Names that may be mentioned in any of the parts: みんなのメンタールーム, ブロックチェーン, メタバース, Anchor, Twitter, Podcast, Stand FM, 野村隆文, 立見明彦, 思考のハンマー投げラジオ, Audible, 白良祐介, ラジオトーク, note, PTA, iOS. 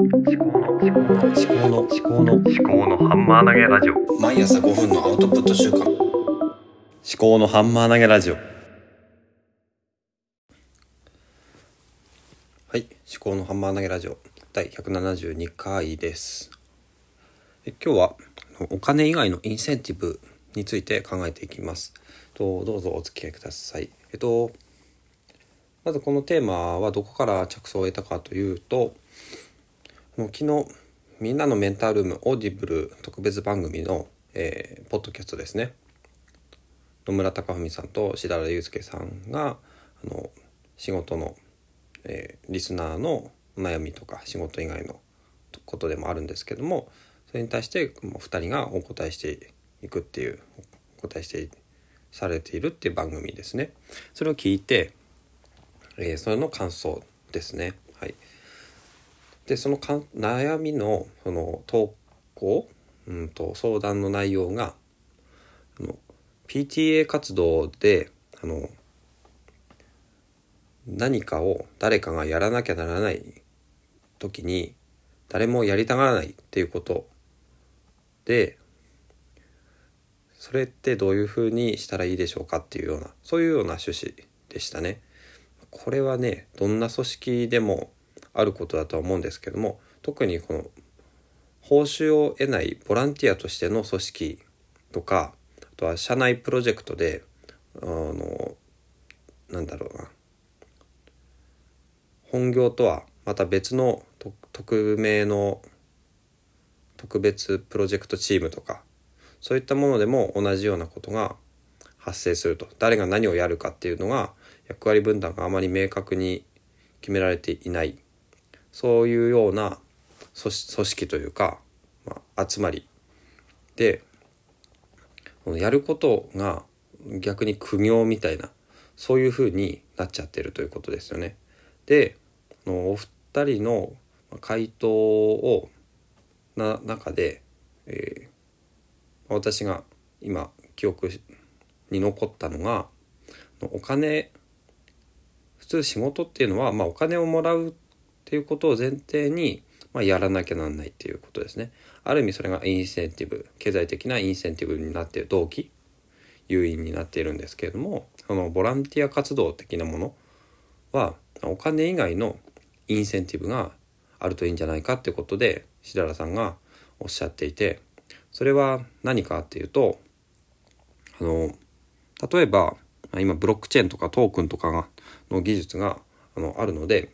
思考のハンマー投げラジオ。毎朝5分のアウトプット週間。思考のハンマー投げラジオ。はい、思考のハンマー投げラジオ第172回です。今日はお金以外のインセンティブについて考えていきます。どうぞお付き合いください。まずこのテーマはどこから着想を得たかというと、昨日みんなのメンタールームオーディブル特別番組の、ポッドキャストですね、野村隆文さんと白良祐介さんが仕事の、リスナーの悩みとか仕事以外のことでもあるんですけども、それに対して2人がお答えしていくっていう、お答えしてされているっていう番組ですね。それを聞いて、それの感想ですね。はい。で、その悩みのその投稿、相談の内容がPTA 活動で何かを誰かがやらなきゃならない時に誰もやりたがらないっていうことで、それってどういうふうにしたらいいでしょうかっていうような、そういうような趣旨でしたね。これはね、どんな組織でもあることだとは思うんですけども、特にこの報酬を得ないボランティアとしての組織とか、あとは社内プロジェクトで本業とはまた別の匿名の特別プロジェクトチームとか、そういったものでも同じようなことが発生すると、誰が何をやるかっていうのが役割分担があまり明確に決められていない、そういうような組織というか、集まりでやることが逆に苦行みたいな、そういう風になっちゃってるということですよね。で、お二人の回答を中で、私が今記憶に残ったのが、お金、普通仕事っていうのは、お金をもらうっていうことを前提に、やらなきゃなんないっていうことですね。ある意味それがインセンティブ、経済的なインセンティブになっている、動機、誘因になっているんですけれども、ボランティア活動的なものはお金以外のインセンティブがあるといいんじゃないかっていうことで白良さんがおっしゃっていて、それは何かっていうと、例えば今ブロックチェーンとかトークンとかの技術があるので、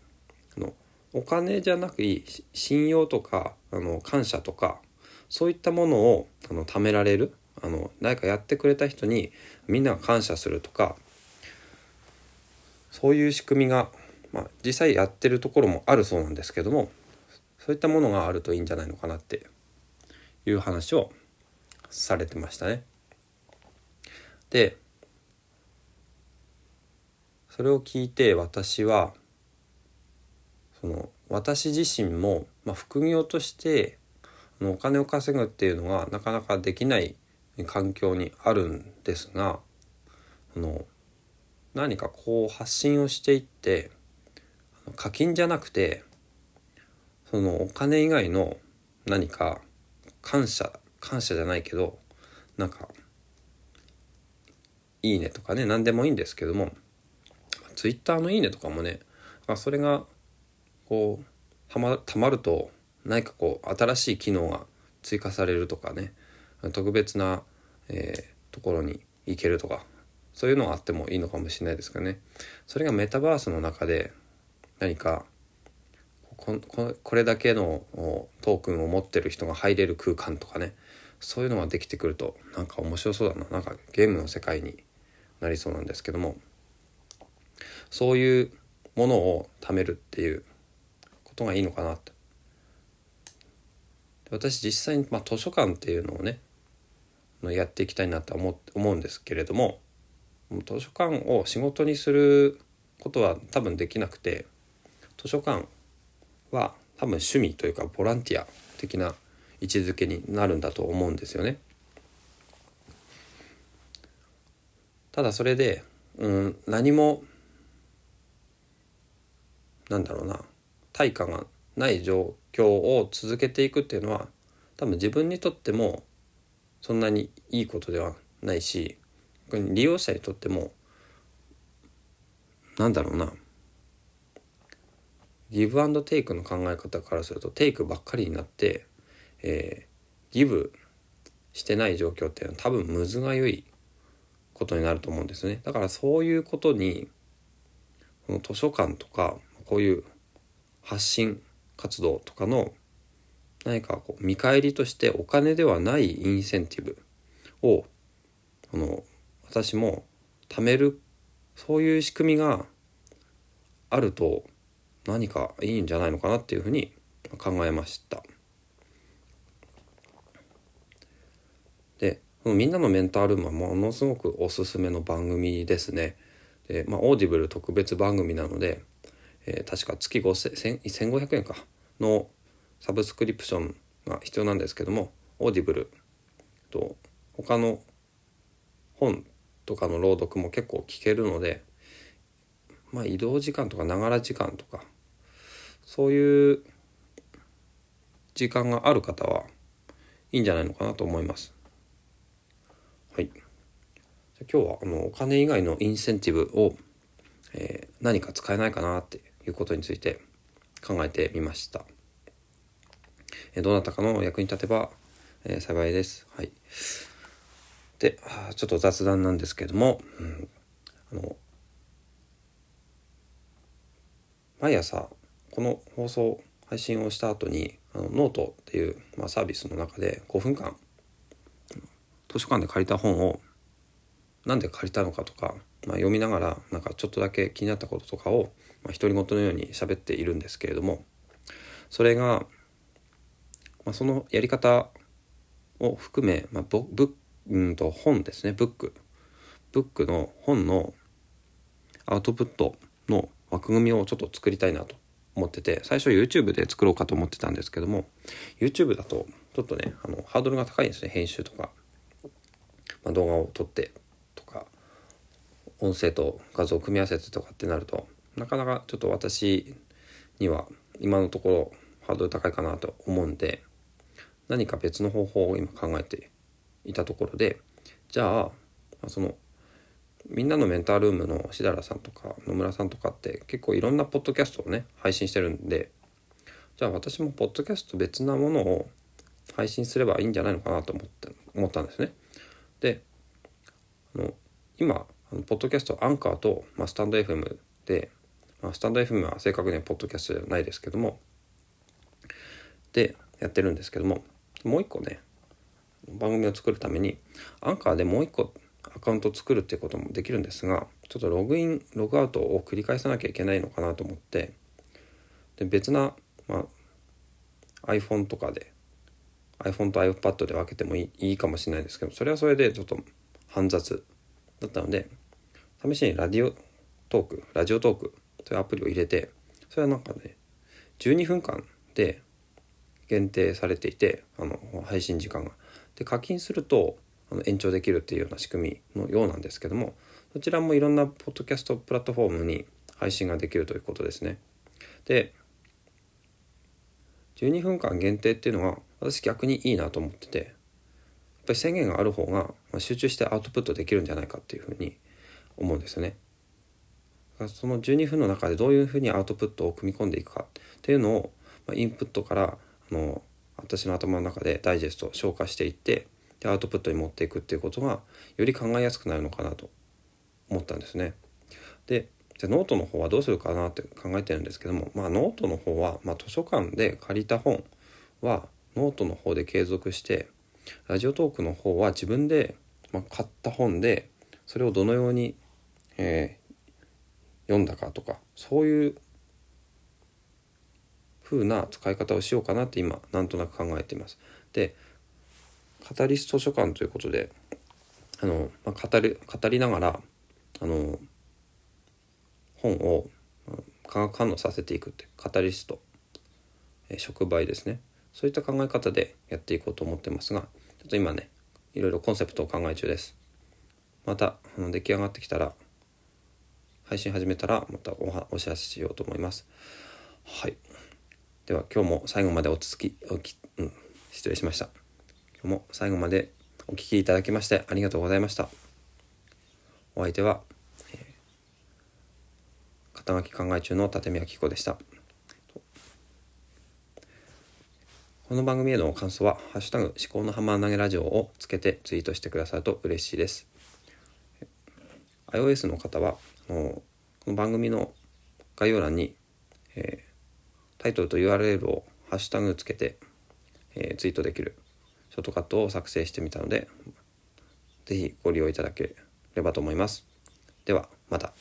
お金じゃなく信用とか感謝とか、そういったものを貯められる、誰かやってくれた人にみんなが感謝するとか、そういう仕組みが、実際やってるところもあるそうなんですけども、そういったものがあるといいんじゃないのかなっていう話をされてましたね。で、それを聞いて私は私自身も、副業としてお金を稼ぐっていうのがなかなかできない環境にあるんですが、何かこう発信をしていって、課金じゃなくてお金以外の何か感謝じゃないけど、いいねとかね、何でもいいんですけども、ツイッターのいいねとかもね、それがこうたまると、何かこう新しい機能が追加されるとかね、特別な、ところに行けるとか、そういうのがあってもいいのかもしれないですけどね。それがメタバースの中で何かこれだけのトークンを持ってる人が入れる空間とかね、そういうのができてくると面白そうだな、ゲームの世界になりそうなんですけども、そういうものを貯めるっていうことがいいのかなと。私実際に、図書館っていうのをね、やっていきたいなと思うんですけれども、図書館を仕事にすることは多分できなくて、図書館は多分趣味というかボランティア的な位置づけになるんだと思うんですよね。ただそれで、何も対価がない状況を続けていくっていうのは多分自分にとってもそんなにいいことではないし、利用者にとってもなんだろうな、ギブアンドテイクの考え方からするとテイクばっかりになって、ギブしてない状況っていうのは多分むずがゆいことになると思うんですね。だからそういうことにこの図書館とかこういう発信活動とかの何かこう見返りとしてお金ではないインセンティブを私も貯める、そういう仕組みがあると何かいいんじゃないのかなっていうふうに考えました。で、みんなのメンタールームはものすごくおすすめの番組ですね。で、オーディブル特別番組なので、確か月1500円かのサブスクリプションが必要なんですけども、オーディブルと他の本とかの朗読も結構聞けるので、移動時間とかながら時間とかそういう時間がある方はいいんじゃないのかなと思います。はい、今日はお金以外のインセンティブを、何か使えないかなっていうことについて考えてみました。どなたかの役に立てば、幸いです。はい、でちょっと雑談なんですけども、毎朝この放送配信をした後にノートっていう、サービスの中で5分間図書館で借りた本をなんで借りたのかとか、読みながらなんかちょっとだけ気になったこととかを独り言のように喋っているんですけれども、それが、そのやり方を含め、本ですね、ブックの本のアウトプットの枠組みをちょっと作りたいなと思ってて、最初 YouTube で作ろうかと思ってたんですけども、 YouTube だとちょっとねハードルが高いんですね。編集とか、動画を撮ってとか音声と画像を組み合わせてとかってなるとなかなかちょっと私には今のところハードル高いかなと思うんで、何か別の方法を今考えていたところで、じゃあそのみんなのメンタールームのしだらさんとか野村さんとかって結構いろんなポッドキャストをね配信してるんで、じゃあ私もポッドキャスト別なものを配信すればいいんじゃないのかなと思ったんですね。で、今ポッドキャストアンカーと、スタンド FM で、スタンド FM は正確にはポッドキャストじゃないですけどもでやってるんですけども、もう一個ね番組を作るためにアンカーでもう一個アカウントを作るっていうこともできるんですが、ちょっとログインログアウトを繰り返さなきゃいけないのかなと思って、で別な、iPhone とかで iPhone と iPad で分けてもいいかもしれないですけど、それはそれでちょっと煩雑だったので、試しにラジオトークというアプリを入れて、それはなんかね12分間で限定されていて、配信時間がで課金すると延長できるっていうような仕組みのようなんですけども、そちらもいろんなポッドキャストプラットフォームに配信ができるということですね。で、12分間限定っていうのは私逆にいいなと思ってて、やっぱり制限がある方が集中してアウトプットできるんじゃないかっていうふうに思うんですよね。その12分の中でどういうふうにアウトプットを組み込んでいくかっていうのをインプットから私の頭の中でダイジェストを消化していってでアウトプットに持っていくっていうことがより考えやすくなるのかなと思ったんですね。で、じゃあノートの方はどうするかなって考えてるんですけども、ノートの方は、図書館で借りた本はノートの方で継続して、ラジオトークの方は自分で、買った本でそれをどのように、読んだかとか、そういう風な使い方をしようかなって今なんとなく考えています。でカタリス図書館ということで語りながら本を化学反応させていくってカタリスト、触媒ですね、そういった考え方でやっていこうと思ってますが、ちょっと今ねいろいろコンセプトを考え中です。また出来上がってきたら配信始めたらまたお知らせしようと思います。はい。では今日も最後まで今日も最後までお聞きいただきましてありがとうございました。お相手は、肩書き考え中の立見明彦でした。この番組への感想はハッシュタグ思考のハンマー投げラジオをつけてツイートしてくださると嬉しいです。 iOS の方はこの番組の概要欄に、タイトルと URL をハッシュタグつけて、ツイートできるショートカットを作成してみたので、ぜひご利用いただければと思います。ではまた。